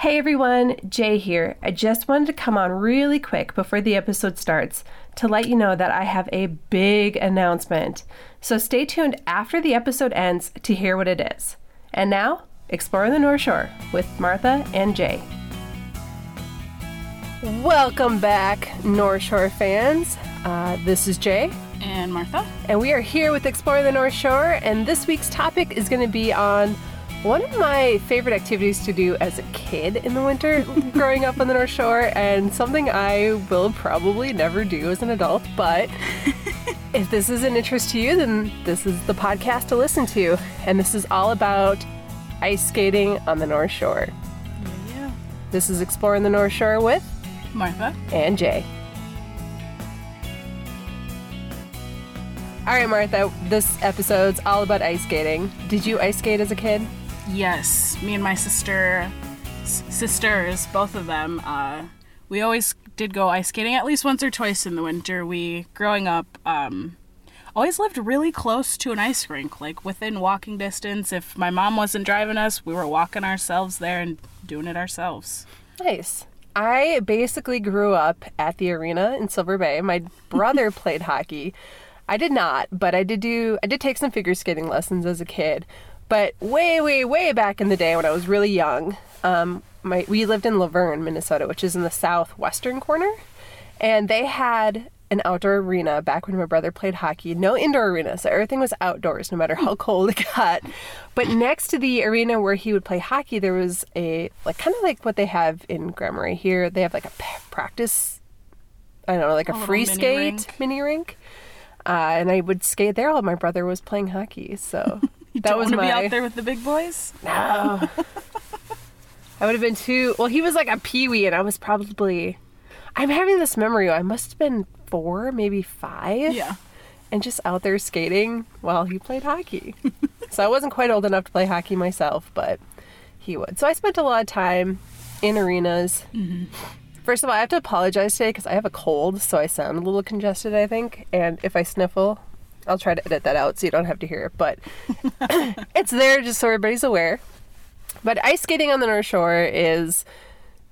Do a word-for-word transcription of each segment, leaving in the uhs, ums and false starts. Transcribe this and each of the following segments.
Hey everyone, Jay here. I just wanted to come on really quick before the episode starts to let you know that I have a big announcement. So stay tuned after the episode ends to hear what it is. And now, exploring the North Shore with Martha and Jay. Welcome back, North Shore fans. Uh, this is Jay. And Martha. And we are here with Exploring the North Shore, and this week's topic is going to be on one of my favorite activities to do as a kid in the winter growing up on the North Shore, and something I will probably never do as an adult, but if this is an interest to you, then this is the podcast to listen to. And this is all about ice skating on the North Shore. Yeah. This is Exploring the North Shore with Martha and Jay. All right, Martha, this episode's all about ice skating. Did you ice skate as a kid? Yes, me and my sister, s- sisters, both of them, uh, we always did go ice skating at least once or twice in the winter. We, growing up, um, always lived really close to an ice rink, like within walking distance. If my mom wasn't driving us, we were walking ourselves there and doing it ourselves. Nice. I basically grew up at the arena in Silver Bay. My brother played hockey. I did not, but I did do, I did take some figure skating lessons as a kid. But way, way, way back in the day when I was really young, um, my we lived in La Verne, Minnesota, which is in the southwestern corner. And they had an outdoor arena back when my brother played hockey. No indoor arena, so everything was outdoors, no matter how cold it got. But next to the arena where he would play hockey, there was a, like kind of like what they have in Grand Marais here. They have like a practice, I don't know, like a, a free mini skate rink. mini rink. Uh, and I would skate there while my brother was playing hockey, so... You that don't was want to my... be out there with the big boys? No. I would have been too... Well, he was like a peewee, and I was probably... I'm having this memory. I must have been four, maybe five. Yeah. And just out there skating while he played hockey. So I wasn't quite old enough to play hockey myself, but he would. So I spent a lot of time in arenas. Mm-hmm. First of all, I have to apologize today because I have a cold, so I sound a little congested, I think. And if I sniffle... I'll try to edit that out so you don't have to hear it, but it's there just so everybody's aware. But ice skating on the North Shore is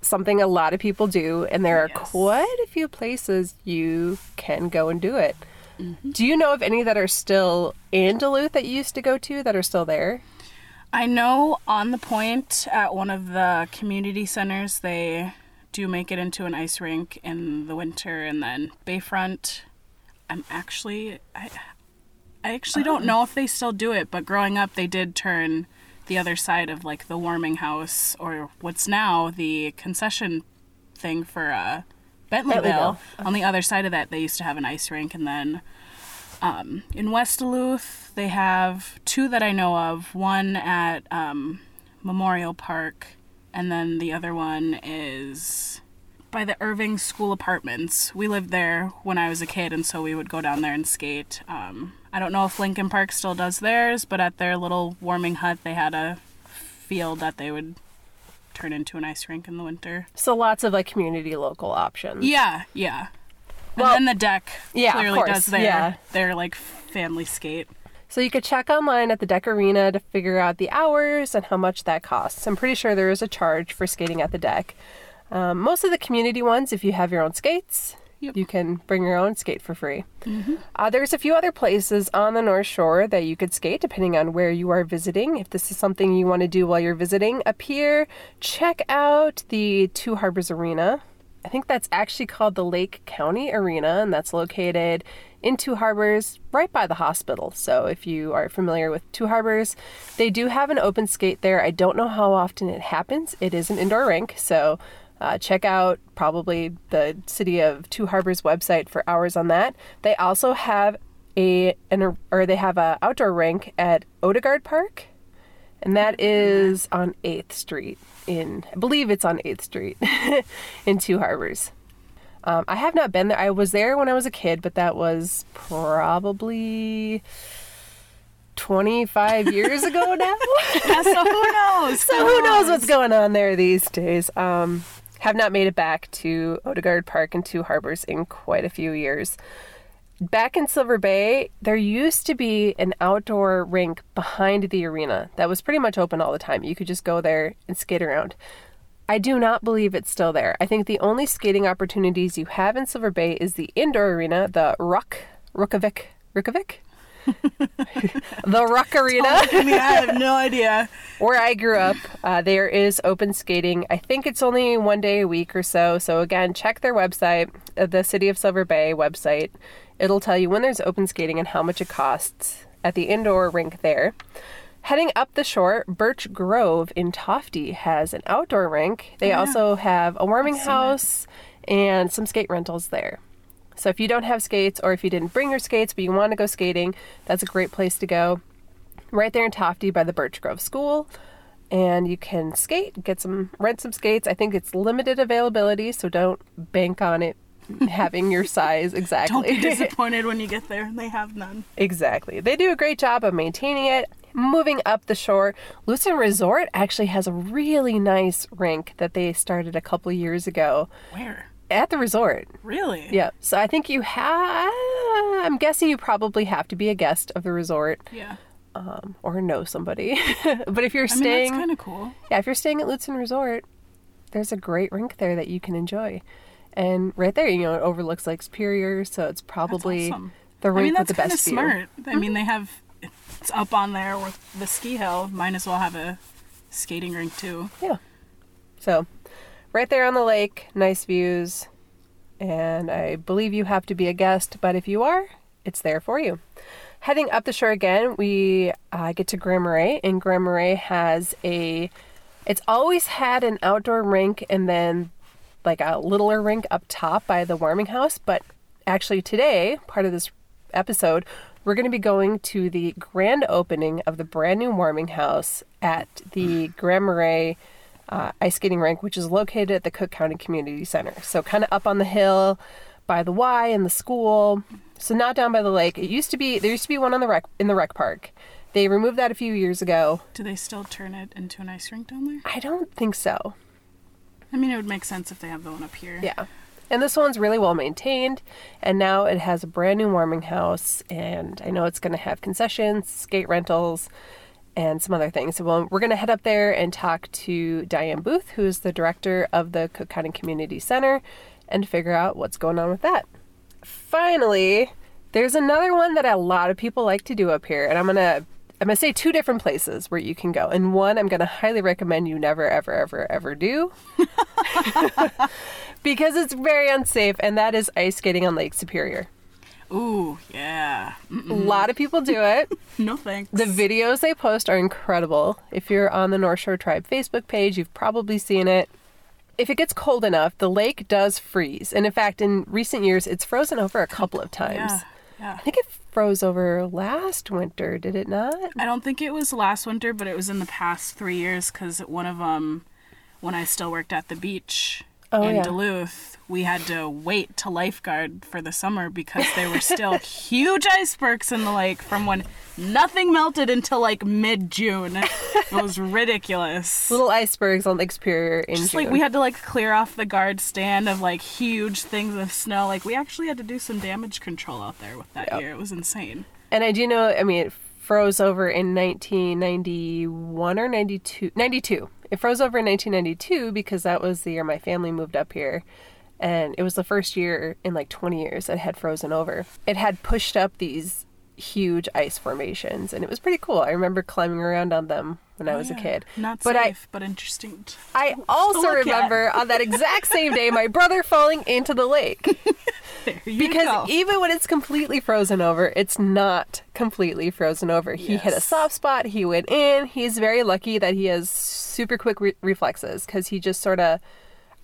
something a lot of people do, and there are yes. quite a few places you can go and do it. Mm-hmm. Do you know of any that are still in Duluth that you used to go to that are still there? I know on the point at one of the community centers, they do make it into an ice rink in the winter, and then Bayfront. I'm actually... I, I actually don't know if they still do it, but growing up they did turn the other side of like the warming house or what's now the concession thing for uh, Bentleyville. Bentleyville. Okay. On the other side of that they used to have an ice rink, and then um, in West Duluth they have two that I know of, one at um, Memorial Park, and then the other one is... by the Irving School Apartments. We lived there when I was a kid, and so we would go down there and skate. Um, I don't know if Lincoln Park still does theirs, but at their little warming hut, they had a field that they would turn into an ice rink in the winter. So lots of like community local options. Yeah, yeah. Well, and then the deck yeah, clearly does their, yeah. their like family skate. So you could check online at the deck arena to figure out the hours and how much that costs. I'm pretty sure there is a charge for skating at the deck. Um, most of the community ones, if you have your own skates, yep. you can bring your own skate for free. Mm-hmm. Uh, there's a few other places on the North Shore that you could skate, depending on where you are visiting. If this is something you want to do while you're visiting up here, check out the Two Harbors Arena. I think that's actually called the Lake County Arena, and that's located in Two Harbors, right by the hospital. So if you are familiar with Two Harbors, they do have an open skate there. I don't know how often it happens. It is an indoor rink, so... Uh, check out probably the city of Two Harbors website for hours on that. They also have a an or they have a outdoor rink at Odegaard Park, and that is on eighth Street in I believe it's on eighth Street in Two Harbors. Um, I have not been there. I was there when I was a kid, but that was probably twenty-five years ago now. Yeah, so who knows? so who knows what's going on there these days? Um, Have not made it back to Odegaard Park and Two Harbors in quite a few years. Back in Silver Bay, there used to be an outdoor rink behind the arena that was pretty much open all the time. You could just go there and skate around. I do not believe it's still there. I think the only skating opportunities you have in Silver Bay is the indoor arena, the Ruk, Rukavik, Rukavik? the Ruck Arena. I mean, I have no idea. Where I grew up, uh, there is open skating. I think it's only one day a week or so. So again, check their website, the City of Silver Bay website. It'll tell you when there's open skating and how much it costs at the indoor rink there. Heading up the shore, Birch Grove in Tofte has an outdoor rink. They yeah. also have a warming house and some skate rentals there. So if you don't have skates, or if you didn't bring your skates but you want to go skating, that's a great place to go. Right there in Tofte by the Birch Grove School. And you can skate, get some, rent some skates. I think it's limited availability, so don't bank on it having your size exactly. Don't be disappointed when you get there. They have none. Exactly. They do a great job of maintaining it. Moving up the shore, Lutsen Resort actually has a really nice rink that they started a couple years ago. Where? At the resort. Really? Yeah. So I think you have, I'm guessing you probably have to be a guest of the resort. Yeah. Um, or know somebody. But if you're I staying. Mean, that's kind of cool. Yeah, if you're staying at Lutsen Resort, there's a great rink there that you can enjoy. And right there, you know, it overlooks Lake Superior, so it's probably awesome. The rink I mean, with the best view. I mean, that's kind of smart. I mm-hmm. mean, they have, it's up on there with the ski hill. Might as well have a skating rink too. Yeah. So. Right there on the lake, nice views, and I believe you have to be a guest, but if you are, it's there for you. Heading up the shore again, we uh, get to Grand Marais, and Grand Marais has a, it's always had an outdoor rink and then like a littler rink up top by the warming house, but actually today, part of this episode, we're going to be going to the grand opening of the brand new warming house at the Grand Marais Uh, ice skating rink, which is located at the Cook County Community Center. So kind of up on the hill by the Y and the school. So not down by the lake. It used to be, there used to be one on the rec, in the rec park. They removed that a few years ago. Do they still turn it into an ice rink down there? I don't think so. I mean, it would make sense if they have the one up here. Yeah. And this one's really well maintained. And now it has a brand new warming house. And I know it's going to have concessions, skate rentals, and some other things. So well, we're going to head up there and talk to Diane Booth, who's the director of the Cook County Community Center, and figure out what's going on with that. Finally, there's another one that a lot of people like to do up here, and I'm going to I'm going to say two different places where you can go. And one I'm going to highly recommend you never, ever, ever, ever do because it's very unsafe, and that is ice skating on Lake Superior. Ooh, yeah. Mm-mm. A lot of people do it. No thanks. The videos they post are incredible. If you're on the North Shore Tribe Facebook page, you've probably seen it. If it gets cold enough, the lake does freeze. And in fact, in recent years, it's frozen over a couple of times. Yeah, yeah. I think it froze over last winter, did it not? I don't think it was last winter, but it was in the past three years because one of them, when I still worked at the beach... Oh, in yeah. Duluth, we had to wait to lifeguard for the summer because there were still huge icebergs in the lake from when nothing melted until like mid-June. It was ridiculous. Little icebergs on the exterior in Just June. Like we had to like clear off the guard stand of like huge things of snow. Like we actually had to do some damage control out there with that yep. year. It was insane. And I do know, I mean, it froze over in nineteen ninety-one or ninety-two. ninety-two. It froze over in nineteen ninety-two because that was the year my family moved up here. And it was the first year in like twenty years it had frozen over. It had pushed up these huge ice formations and it was pretty cool. I remember climbing around on them when oh, I was yeah. a kid. Not but safe, I, but interesting. I also remember on that exact same day my brother falling into the lake. There you because go. Even when it's completely frozen over, it's not completely frozen over. Yes. He hit a soft spot, he went in. He's very lucky that he has super quick re- reflexes because he just sort of,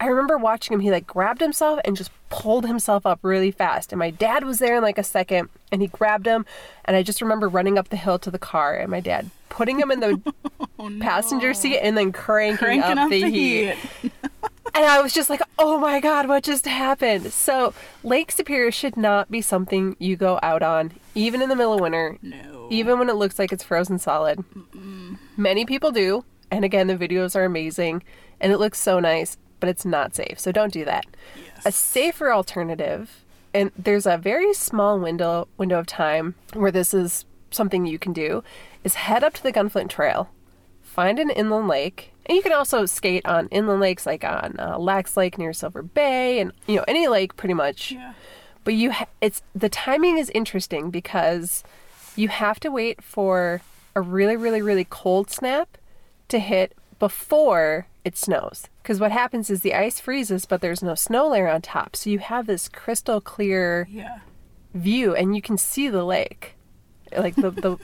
I remember watching him, he like grabbed himself and just pulled himself up really fast. And my dad was there in like a second and he grabbed him. And I just remember running up the hill to the car and my dad putting him in the oh, no. passenger seat and then cranking, cranking up, up the, the heat. heat. And I was just like, oh my God, what just happened? So Lake Superior should not be something you go out on, even in the middle of winter. No. Even when it looks like it's frozen solid. Mm-mm. Many people do. And again, the videos are amazing and it looks so nice. But it's not safe, so don't do that. Yes. A safer alternative, and there's a very small window window of time where this is something you can do, is head up to the Gunflint Trail, find an inland lake, And you can also skate on inland lakes, like on uh, Lax Lake near Silver Bay, and, you know, any lake pretty much. Yeah. But you, ha- it's the timing is interesting because you have to wait for a really, really, really cold snap to hit before it snows. Because what happens is the ice freezes, but there's no snow layer on top. So you have this crystal clear yeah. view, and you can see the lake, like the, the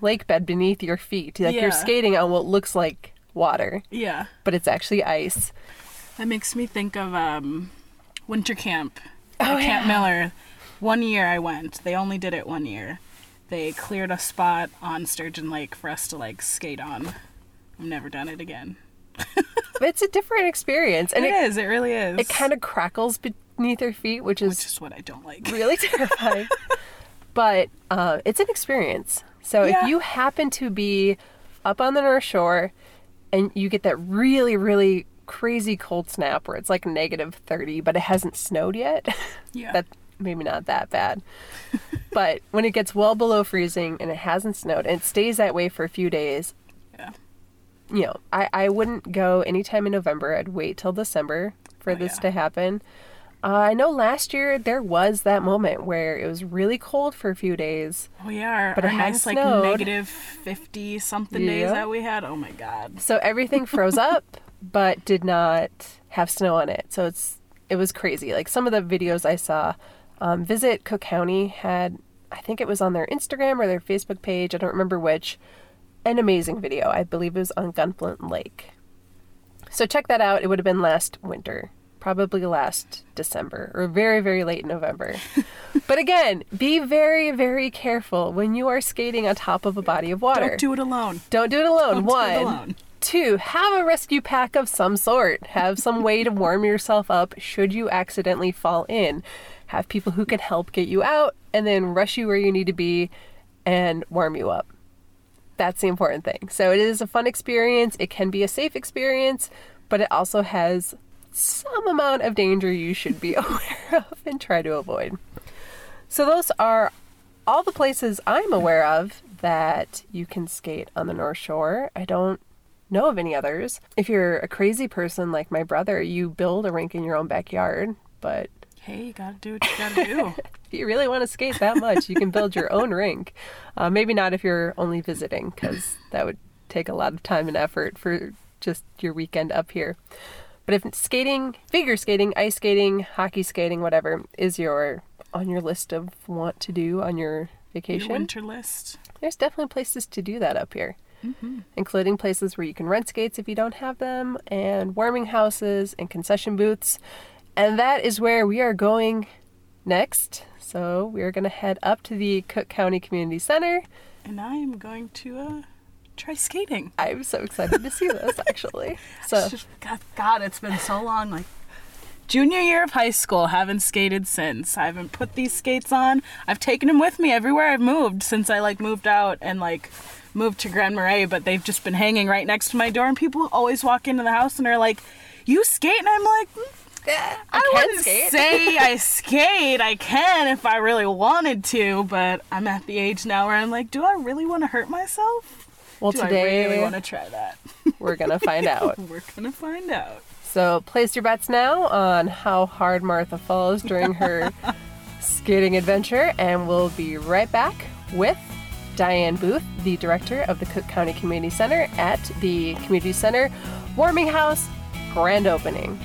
lake bed beneath your feet. Like yeah. you're skating on what looks like water. Yeah. But it's actually ice. That makes me think of um, winter camp. Oh, at Camp yeah. Miller. One year I went. They only did it one year. They cleared a spot on Sturgeon Lake for us to, like, skate on. I've never done it again. It's a different experience. And it, it is. It really is. It kind of crackles beneath your feet, which is... Which is what I don't like. Really terrifying. But uh, it's an experience. So yeah. if you happen to be up on the North Shore and you get that really, really crazy cold snap where it's like negative thirty, but it hasn't snowed yet. Yeah. That maybe not that bad. But when it gets well below freezing and it hasn't snowed and it stays that way for a few days, yeah. you know, I, I wouldn't go anytime in November. I'd wait till December for oh, this yeah. to happen. Uh, I know last year there was that moment where it was really cold for a few days. Oh, yeah. But our, it had snowed. Like negative fifty something yeah. days that we had. Oh, my God. So everything froze up, but did not have snow on it. So it's it was crazy. Like some of the videos I saw, um, Visit Cook County had, I think it was on their Instagram or their Facebook page, I don't remember which, an amazing video. I believe it was on Gunflint Lake. So check that out. It would have been last winter. Probably last December or very, very late November. But again, be very, very careful when you are skating on top of a body of water. Don't do it alone. Don't do it alone. Don't One, do it alone. Two, have a rescue pack of some sort. Have some way to warm yourself up should you accidentally fall in. Have people who can help get you out and then rush you where you need to be and warm you up. That's the important thing. So it is a fun experience. It can be a safe experience, but it also has some amount of danger you should be aware of and try to avoid. So those are all the places I'm aware of that you can skate on the North Shore. I don't know of any others. If you're a crazy person like my brother, you build a rink in your own backyard, but... Hey, you gotta do what you gotta do. If you really want to skate that much, you can build your own rink. Uh, maybe not if you're only visiting, because that would take a lot of time and effort for just your weekend up here. But if skating, figure skating, ice skating, hockey skating, whatever, is your on your list of want to do on your vacation. Your winter list. There's definitely places to do that up here, mm-hmm. including places where you can rent skates if you don't have them, and warming houses and concession booths. And that is where we are going next. So we are going to head up to the Cook County Community Center. And I am going to... Uh... try skating. I'm so excited to see this, actually. So God, God, it's been so long. Like junior year of high school, haven't skated since. I haven't put these skates on. I've taken them with me everywhere I've moved since I like moved out and like moved to Grand Marais, but they've just been hanging right next to my door, and people always walk into the house and are like, "You skate?" And I'm like, mm, I, I wouldn't skate. say I skate. I can if I really wanted to, but I'm at the age now where I'm like, do I really want to hurt myself? Well, Do today I really want to try that. We're gonna find out. We're gonna find out. So place your bets now on how hard Martha falls during her skating adventure, and we'll be right back with Diane Booth, the director of the Cook County Community Center, at the Community Center Warming House grand opening.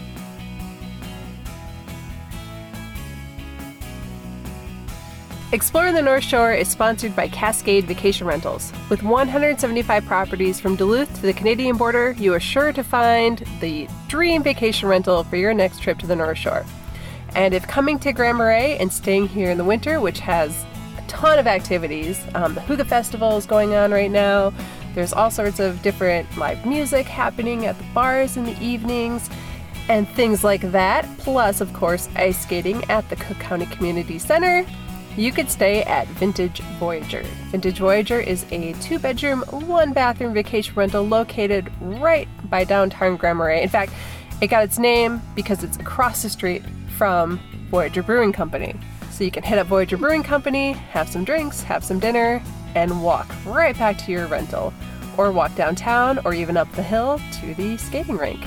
Exploring the North Shore is sponsored by Cascade Vacation Rentals. With one hundred seventy-five properties from Duluth to the Canadian border, you are sure to find the dream vacation rental for your next trip to the North Shore. And if coming to Grand Marais and staying here in the winter, which has a ton of activities, um, the Huga Festival is going on right now, there's all sorts of different live music happening at the bars in the evenings, and things like that, plus, of course, ice skating at the Cook County Community Center. You could stay at Vintage Voyager. Vintage Voyager is a two-bedroom, one-bathroom vacation rental located right by downtown Grand Marais. In fact, it got its name because it's across the street from Voyager Brewing Company. So you can hit up Voyager Brewing Company, have some drinks, have some dinner, and walk right back to your rental. or walk downtown or even up the hill to the skating rink.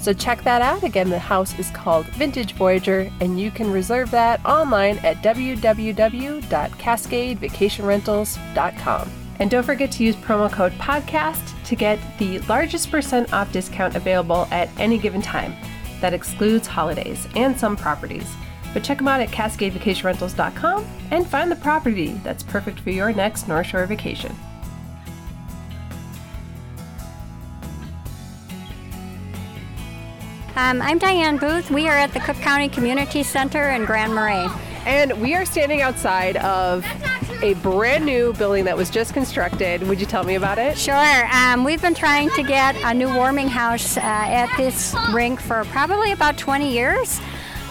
So check that out. Again, the house is called Vintage Voyager, and you can reserve that online at w w w dot cascade vacation rentals dot com. And don't forget to use promo code PODCAST to get the largest percent off discount available at any given time. That excludes holidays and some properties. But check them out at cascade vacation rentals dot com and find the property that's perfect for your next North Shore vacation. Um, I'm Diane Booth. We are at the Cook County Community Center in Grand Marais. And we are standing outside of a brand new building that was just constructed. Would you tell me about it? Sure. Um, we've been trying to get a new warming house uh, at this rink for probably about twenty years.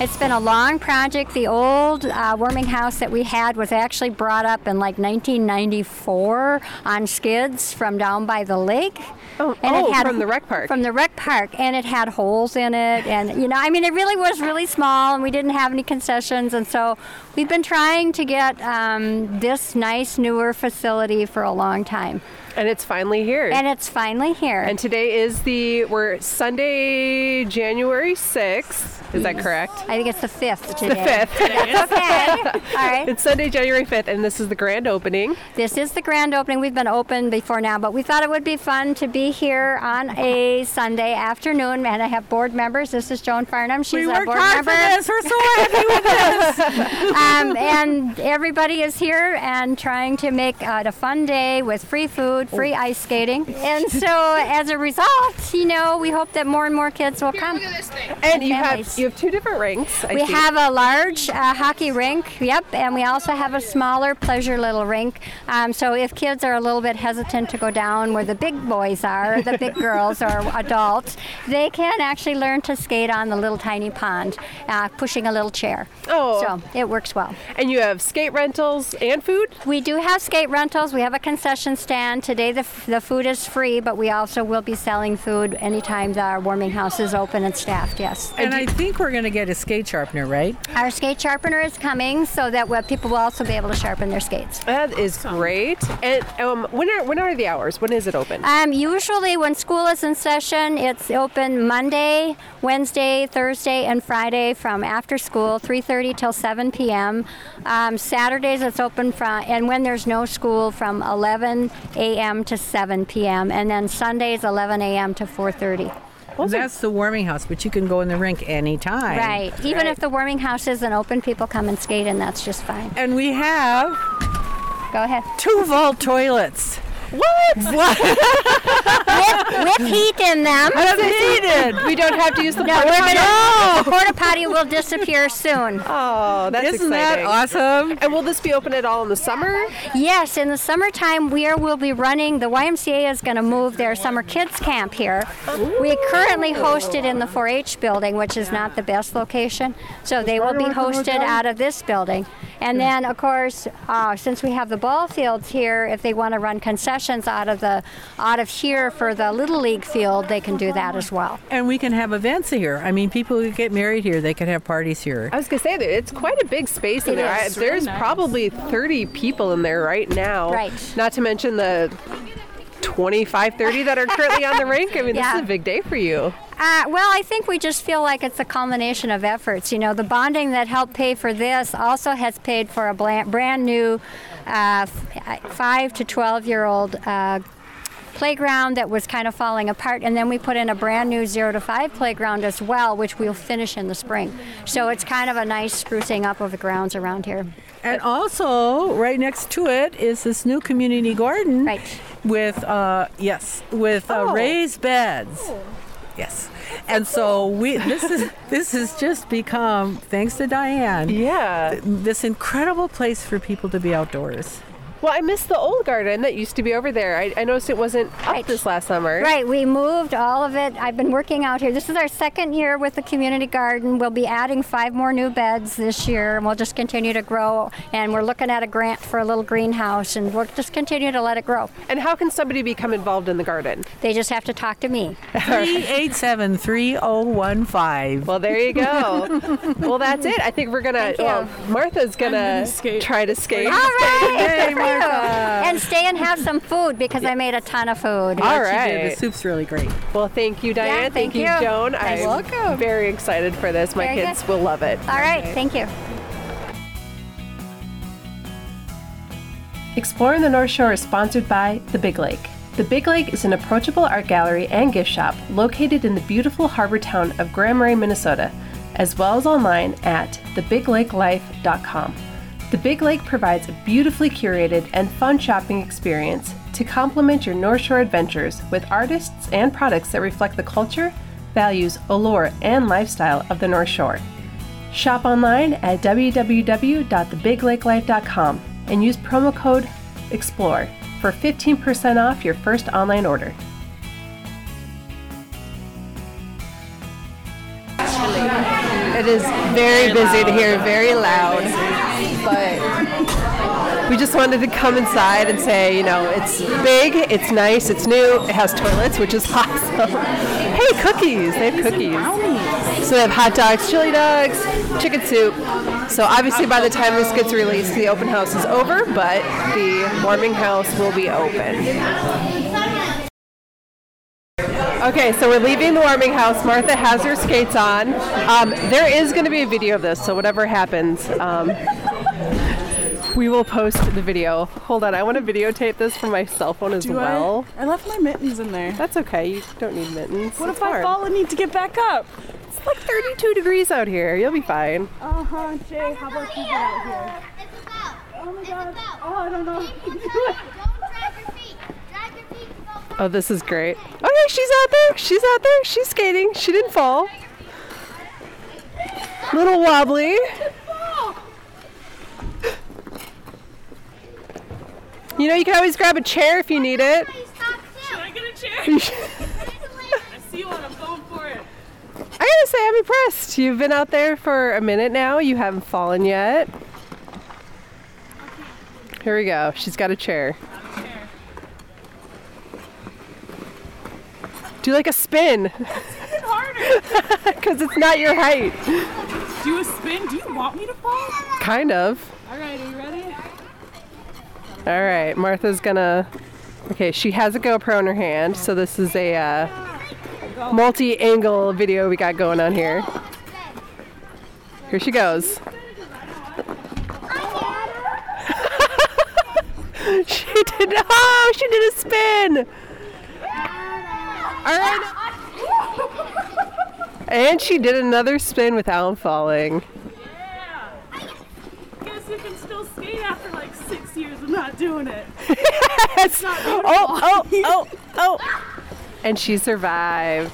It's been a long project. The old uh, warming house that we had was actually brought up in like nineteen ninety-four on skids from down by the lake. Oh, and oh it had, from the rec park. From the rec park. And it had holes in it. And, you know, I mean, it really was really small, and we didn't have any concessions. And so we've been trying to get um, this nice, newer facility for a long time. And it's finally here. And it's finally here. And today is the, we're Sunday, January sixth. Is that correct? I think it's the fifth today. It's the fifth. That's okay. All right. It's Sunday, January fifth, and this is the grand opening. This is the grand opening. We've been open before now, but we thought it would be fun to be here on a Sunday afternoon. And I have board members. This is Joan Farnham. She's our board member. This. We're so happy with this. um, and everybody is here and trying to make it a fun day with free food, free ice skating. And so as a result, you know, we hope that more and more kids will come. Here, look at this thing. And, and you families. have you have two different rinks. I we see. have a large uh, hockey rink, yep, and we also have a smaller pleasure little rink. Um, so if kids are a little bit hesitant to go down where the big boys are, or the big girls or adults, they can actually learn to skate on the little tiny pond, uh, pushing a little chair. Oh. So it works well. And you have skate rentals and food? We do have skate rentals. We have a concession stand to Today the, f- the food is free, but we also will be selling food anytime our warming house is open and staffed, yes. And I think we're going to get a skate sharpener, right? Our skate sharpener is coming, so that what people will also be able to sharpen their skates. That is great. And um, when are when are the hours? When is it open? Um, usually when school is in session, it's open Monday, Wednesday, Thursday, and Friday from after school, three thirty till seven p.m. Um, Saturdays it's open from, and when there's no school, from eleven a.m. to seven p.m. and then Sundays eleven a.m. to four thirty. Well, that's the warming house, but you can go in the rink anytime. Right. Even right. if the warming house isn't open, people come and skate, and that's just fine. And we have... Go ahead. Two vault toilets. What? What? with, with heat in them. Heated. We don't have to use the no, porta potty. No, the porta potty will disappear soon. Oh, that's Isn't exciting. Isn't that awesome? And will this be open at all in the summer? Yes, in the summertime we are, will be running, the Y M C A is going to move their summer kids camp here. Ooh. We currently host it in the four H building, which is not the best location. So they will be hosted out of this building. And then, of course, uh, since we have the ball fields here, if they want to run concessions out of the out of here for the Little League field, they can do that as well. And we can have events here. I mean, people who get married here, they can have parties here. I was going to say that it's quite a big space in it there. I, there's nice. Probably thirty people in there right now. Right. Not to mention the twenty-five, thirty that are currently on the rink. I mean, yeah. This is a big day for you. Uh, well, I think we just feel like it's a culmination of efforts. You know, the bonding that helped pay for this also has paid for a bland, brand new uh, five to twelve-year-old uh, playground that was kind of falling apart. And then we put in a brand new zero to five playground as well, which we'll finish in the spring. So it's kind of a nice sprucing up of the grounds around here. And also, right next to it is this new community garden right. with, uh, yes, with uh, oh. raised beds. Oh. Yes. And so we this is this has just become, thanks to Diane, yeah, th- this incredible place for people to be outdoors. Well, I miss the old garden that used to be over there. I, I noticed it wasn't up right. this last summer. Right. We moved all of it. I've been working out here. This is our second year with the community garden. We'll be adding five more new beds this year, and we'll just continue to grow. And we're looking at a grant for a little greenhouse, and we'll just continue to let it grow. And how can somebody become involved in the garden? They just have to talk to me. three eight seven, three oh one five. Well, there you go. Well, that's it. I think we're going to, well, Martha's going to try to skate. All right. wonderful. And stay and have some food, because yeah. I made a ton of food. All right. The soup's really great. Well, thank you, Diane. Yeah, thank, thank you, Joan. I'm welcome. Very excited for this. My very kids good. Will love it. All right. Okay. Thank you. Exploring the North Shore is sponsored by The Big Lake. The Big Lake is an approachable art gallery and gift shop located in the beautiful harbor town of Grand Marais, Minnesota, as well as online at the big lake life dot com. The Big Lake provides a beautifully curated and fun shopping experience to complement your North Shore adventures with artists and products that reflect the culture, values, allure, and lifestyle of the North Shore. Shop online at w w w dot the big lake life dot com and use promo code EXPLORE for fifteen percent off your first online order. It is very busy here, very loud, but we just wanted to come inside and say, you know, it's big, it's nice, it's new, it has toilets, which is awesome. Hey, cookies! They have cookies. So they have hot dogs, chili dogs, chicken soup. So obviously by the time this gets released, the open house is over, but the warming house will be open. Okay, so we're leaving the warming house. Martha has her skates on. Um, there is going to be a video of this, so whatever happens, um, we will post the video. Hold on, I want to videotape this from my cell phone as Do well. I? I left my mittens in there. That's okay, you don't need mittens. What it's if hard. I fall and need to get back up? It's like thirty-two degrees out here, you'll be fine. Uh-huh, Jay, how about you get out here? It's a boat. Oh my God. Oh, I don't know. Don't drag your feet. Drag your feet. Oh, this is great. Okay, she's out there. She's out there. She's skating. She didn't fall. Little wobbly. You know, you can always grab a chair if you need it. Should I get a chair? I see you on a phone for it. I gotta say, I'm impressed. You've been out there for a minute now. You haven't fallen yet. Here we go. She's got a chair. Do like a spin. Spin harder. Because it's not your height. Do a spin? Do you want me to fall? Kind of. All right, are you ready? All right, Martha's gonna... Okay, she has a GoPro in her hand, so this is a uh, multi-angle video we got going on here. Here she goes. She did... Oh, she did a spin! All right. And she did another spin without falling. Yeah. Guess you can still skate after like six years of not doing it. Yes. Not oh, oh, oh, oh. And she survived.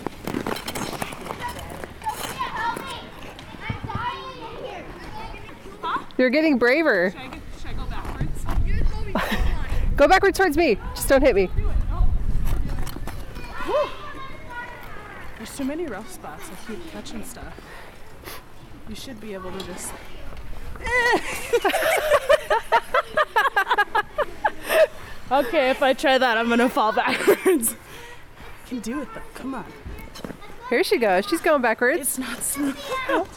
Huh? You're getting braver. Should I, get, should I go backwards? Go backwards towards me. Just don't hit me. There's too many rough spots. I keep touching stuff. You should be able to just... Okay, if I try that, I'm going to fall backwards. I can do it, though. Come on. Here she goes. She's going backwards. It's not snowing.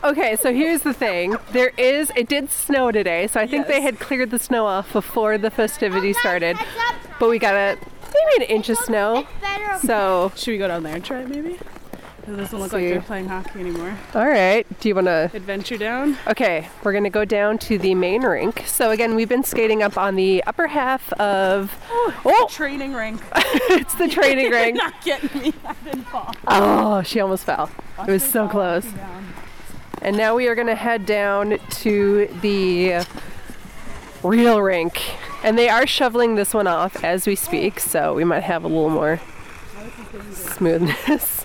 Okay, so here's the thing. There is... It did snow today, so I think yes. They had cleared the snow off before the festivities started. But we got a maybe an inch of snow. So should we go down there and try it, maybe? It doesn't look like they're playing hockey anymore. All right. Do you want to... Adventure down? Okay. We're going to go down to the main rink. So, again, we've been skating up on the upper half of... Oh, oh. The training rink. It's the training rink. You're not getting me. I didn't fall. Oh, she almost fell. Watch it was so close. And now we are going to head down to the real rink. And they are shoveling this one off as we speak, so we might have a little more smoothness.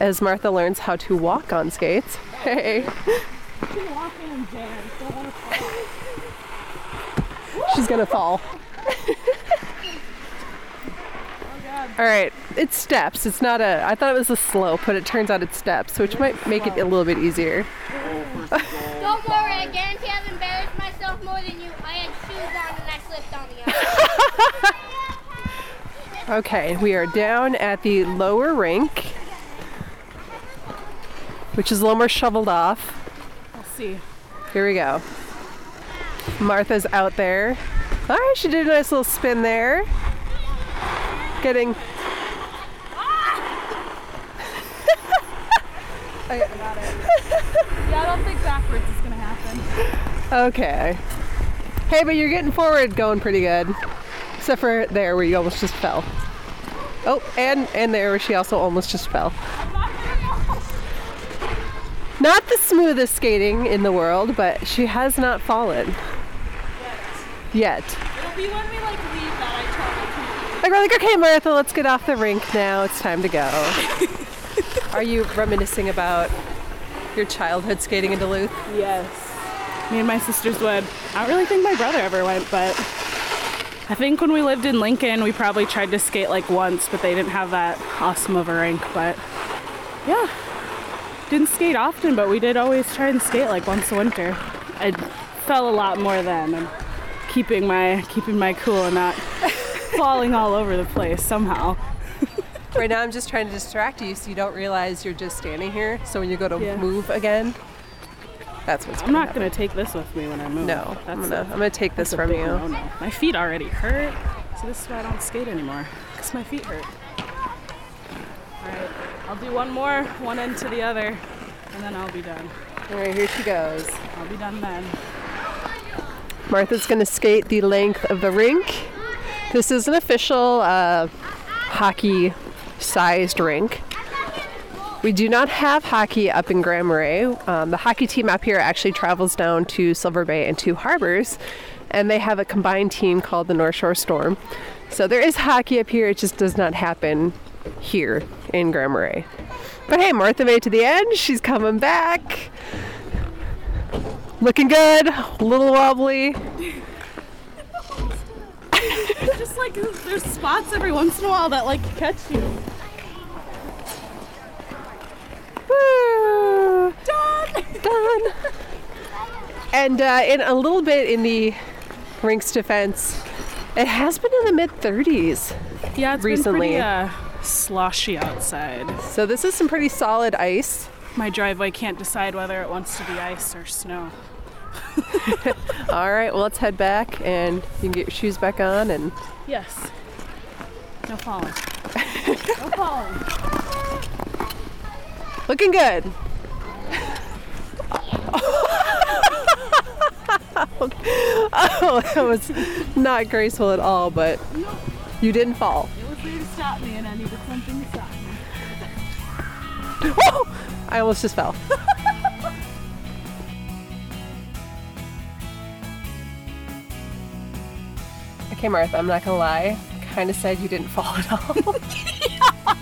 As Martha learns how to walk on skates. Hey. She's gonna fall. All right, it's steps. It's not a, I thought it was a slope, but it turns out it's steps, which might make it a little bit easier. Don't worry, I guarantee I've embarrassed myself more than you. I had shoes on and I slipped on the ice. Okay, we are down at the lower rink, which is a little more shoveled off. Let's see. Here we go. Martha's out there. All right, she did a nice little spin there. Getting... I got it. Yeah, I don't think backwards is going to happen. Okay. Hey, but you're getting forward going pretty good. Except for there where you almost just fell. Oh, and, and there where she also almost just fell. Not the smoothest skating in the world, but she has not fallen. Yet. Yet. It'll be when we like leave that I try to. Like, we're like, okay, Martha, let's get off the rink now. It's time to go. Are you reminiscing about your childhood skating in Duluth? Yes. Me and my sisters would. I don't really think my brother ever went, but I think when we lived in Lincoln, we probably tried to skate like once, but they didn't have that awesome of a rink. But yeah, didn't skate often, but we did always try and skate like once a winter. I fell a lot more then, and keeping my, keeping my cool and not falling all over the place somehow. Right now I'm just trying to distract you so you don't realize you're just standing here. So when you go to yeah. move again, that's what's going to happen. I'm not going to take this with me when I move. No, that's I'm going I'm to take this from you. No, no. My feet already hurt, so this is why I don't skate anymore, because my feet hurt. All right, I'll do one more, one end to the other, and then I'll be done. All right, here she goes. I'll be done then. Martha's going to skate the length of the rink. This is an official uh, hockey sized rink. We do not have hockey up in Grand Marais. Um, the hockey team up here actually travels down to Silver Bay and Two Harbors, and they have a combined team called the North Shore Storm. So there is hockey up here, it just does not happen here in Grand Marais. But hey, Martha made it to the end. She's coming back. Looking good, a little wobbly. It's just like there's spots every once in a while that like catch you. Woo! Done! Done! And uh, in a little bit, in the rink's defense, it has been in the mid thirties. Yeah, it's recently. Been pretty uh, sloshy outside. So this is some pretty solid ice. My driveway can't decide whether it wants to be ice or snow. All right, well, let's head back and you can get your shoes back on. And yes, no falling. No falling. Looking good. Oh, that was not graceful at all, but nope. You didn't fall. It was there to stop me, and I needed something to stop me. Whoa! I almost just fell. Okay, Martha, I'm not gonna lie, kind of sad you didn't fall at all. Yeah.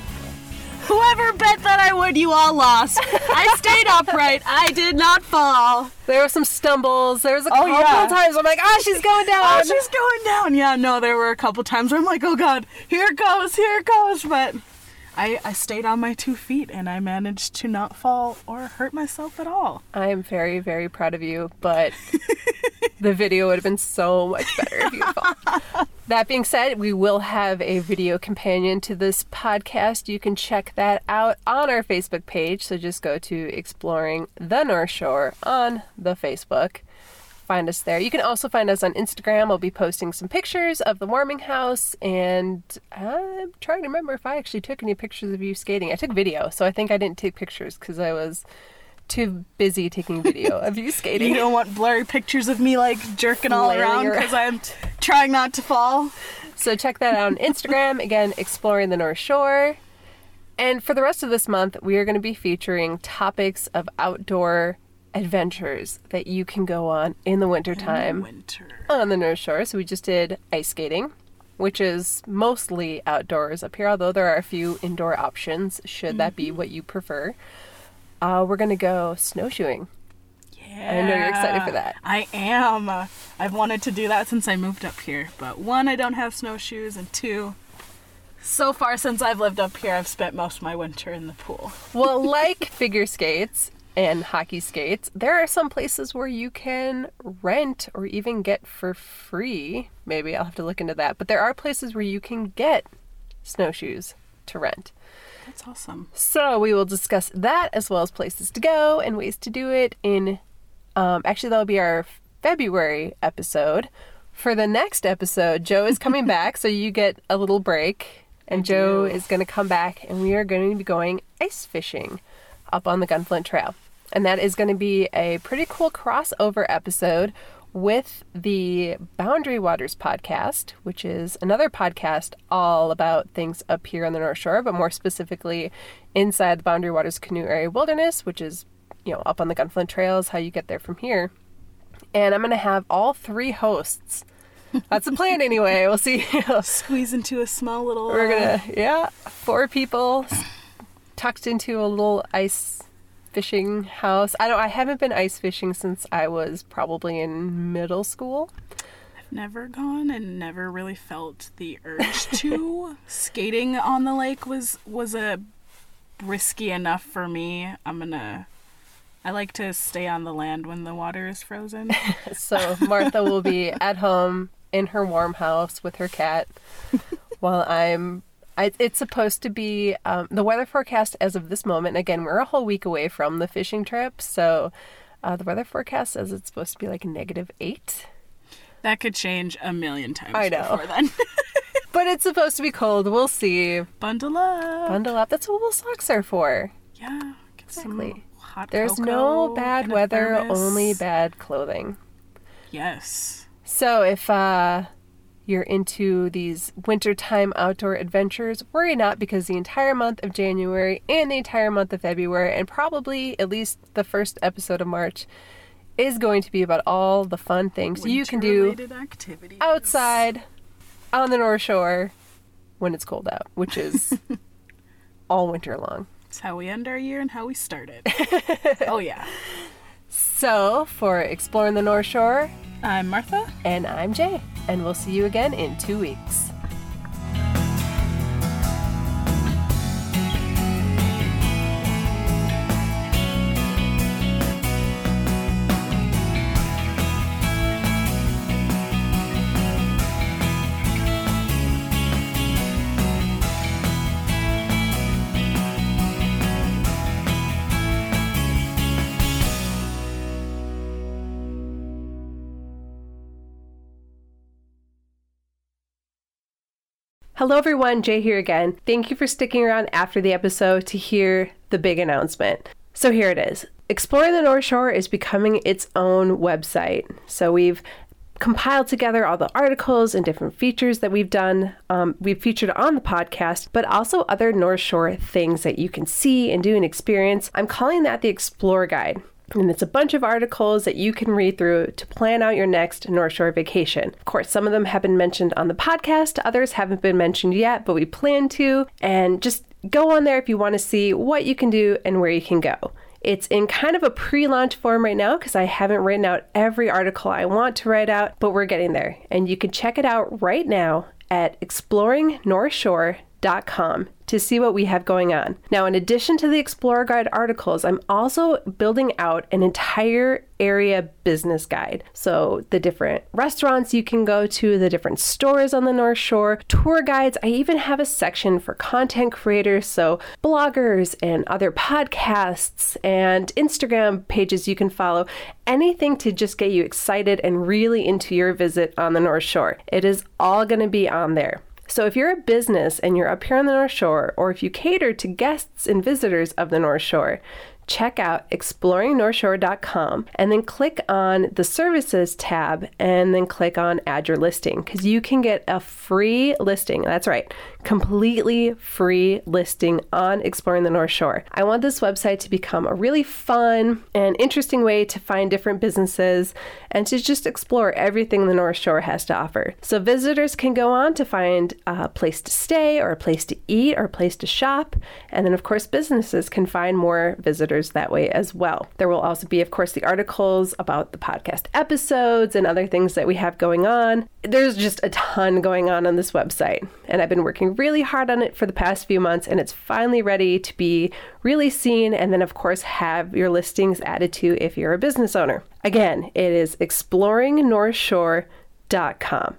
Whoever bet that I would, you all lost. I stayed upright. I did not fall. There were some stumbles. There was a couple oh, yeah. times I'm like, ah, oh, she's going down. Oh, she's going down. Yeah, no, there were a couple times where I'm like, oh, God, here it goes, here it goes. But I, I stayed on my two feet, and I managed to not fall or hurt myself at all. I am very, very proud of you, but... The video would have been so much better if you thought. That being said, we will have a video companion to this podcast. You can check that out on our Facebook page. So just go to Exploring the North Shore on the Facebook. Find us there. You can also find us on Instagram. I'll be posting some pictures of the warming house. And I'm trying to remember if I actually took any pictures of you skating. I took video, so I think I didn't take pictures because I was... too busy taking video of you skating. You don't want blurry pictures of me like jerking all around because I'm t- trying not to fall. So check that out on Instagram. Again, Exploring the North Shore. And for the rest of this month, we are going to be featuring topics of outdoor adventures that you can go on in the wintertime. In the winter. On the North Shore. So we just did ice skating, which is mostly outdoors up here, although there are a few indoor options, should mm-hmm. that be what you prefer. Uh, we're going to go snowshoeing. Yeah. I know you're excited for that. I am. I've wanted to do that since I moved up here. But one, I don't have snowshoes. And two, so far since I've lived up here, I've spent most of my winter in the pool. Well, like figure skates and hockey skates, there are some places where you can rent or even get for free. Maybe I'll have to look into that. But there are places where you can get snowshoes to rent. That's awesome. So we will discuss that as well as places to go and ways to do it in, um, actually that'll be our February episode. For the next episode, Joe is coming back, so you get a little break. And I Joe do. is going to come back, and we are going to be going ice fishing up on the Gunflint Trail. And that is going to be a pretty cool crossover episode with the Boundary Waters podcast, which is another podcast all about things up here on the North Shore, but more specifically inside the Boundary Waters Canoe Area Wilderness, which is, you know, up on the Gunflint Trails, how you get there from here. And I'm going to have all three hosts. That's the plan anyway. We'll see. Squeeze into a small little... We're going to, yeah, four people tucked into a little ice... fishing house. I don't I haven't been ice fishing since I was probably in middle school. I've never gone and never really felt the urge to. Skating on the lake was was a risky enough for me. I'm gonna I like to stay on the land when the water is frozen. So Martha will be at home in her warm house with her cat while I'm I, it's supposed to be, um, the weather forecast as of this moment, again, we're a whole week away from the fishing trip, so uh, the weather forecast says it's supposed to be like negative eight. That could change a million times I know. before then. But it's supposed to be cold. We'll see. Bundle up. Bundle up. That's what wool socks are for. Yeah. Exactly. Hot There's no bad weather, only bad clothing. Yes. So if... uh you're into these wintertime outdoor adventures, worry not, because the entire month of January and the entire month of February and probably at least the first episode of March is going to be about all the fun things you can do activities. outside on the North Shore when it's cold out, which is all winter long. It's how we end our year and how we start it. Oh, yeah. So for Exploring the North Shore, I'm Martha. And I'm Jay. And we'll see you again in two weeks. Hello everyone, Jay here again. Thank you for sticking around after the episode to hear the big announcement. So here it is. Exploring the North Shore is becoming its own website. So we've compiled together all the articles and different features that we've done. Um, we've featured on the podcast, but also other North Shore things that you can see and do and experience. I'm calling that the Explore Guide. And it's a bunch of articles that you can read through to plan out your next North Shore vacation. Of course, some of them have been mentioned on the podcast. Others haven't been mentioned yet, but we plan to. And just go on there if you want to see what you can do and where you can go. It's in kind of a pre-launch form right now because I haven't written out every article I want to write out, but we're getting there. And you can check it out right now at exploring north shore dot com to see what we have going on. Now, in addition to the Explorer Guide articles, I'm also building out an entire area business guide. So the different restaurants you can go to, the different stores on the North Shore, tour guides. I even have a section for content creators, so bloggers and other podcasts and Instagram pages you can follow. Anything to just get you excited and really into your visit on the North Shore. It is all going to be on there. So if you're a business and you're up here on the North Shore, or if you cater to guests and visitors of the North Shore, check out exploring north shore dot com and then click on the services tab and then click on add your listing, because you can get a free listing. That's right, completely free listing on Exploring the North Shore. I want this website to become a really fun and interesting way to find different businesses and to just explore everything the North Shore has to offer. So visitors can go on to find a place to stay or a place to eat or a place to shop. And then of course, businesses can find more visitors that way as well. There will also be, of course, the articles about the podcast episodes and other things that we have going on. There's just a ton going on on this website, and I've been working really hard on it for the past few months, and it's finally ready to be really seen, and then, of course, have your listings added to if you're a business owner. Again, it is exploring north shore dot com.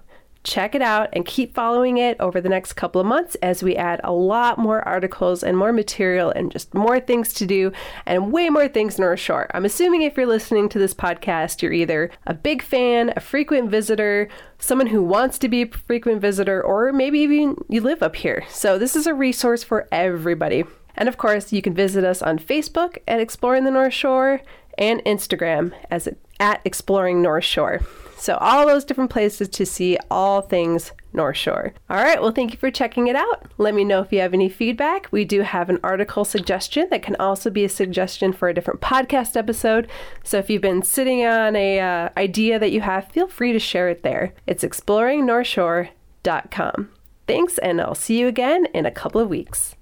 Check it out and keep following it over the next couple of months as we add a lot more articles and more material and just more things to do and way more things North Shore. I'm assuming if you're listening to this podcast, you're either a big fan, a frequent visitor, someone who wants to be a frequent visitor, or maybe even you live up here. So this is a resource for everybody. And of course, you can visit us on Facebook at Exploring the North Shore and Instagram as at Exploring North Shore. So all those different places to see all things North Shore. All right, well, thank you for checking it out. Let me know if you have any feedback. We do have an article suggestion that can also be a suggestion for a different podcast episode. So if you've been sitting on a uh, idea that you have, feel free to share it there. It's exploring north shore dot com. Thanks, and I'll see you again in a couple of weeks.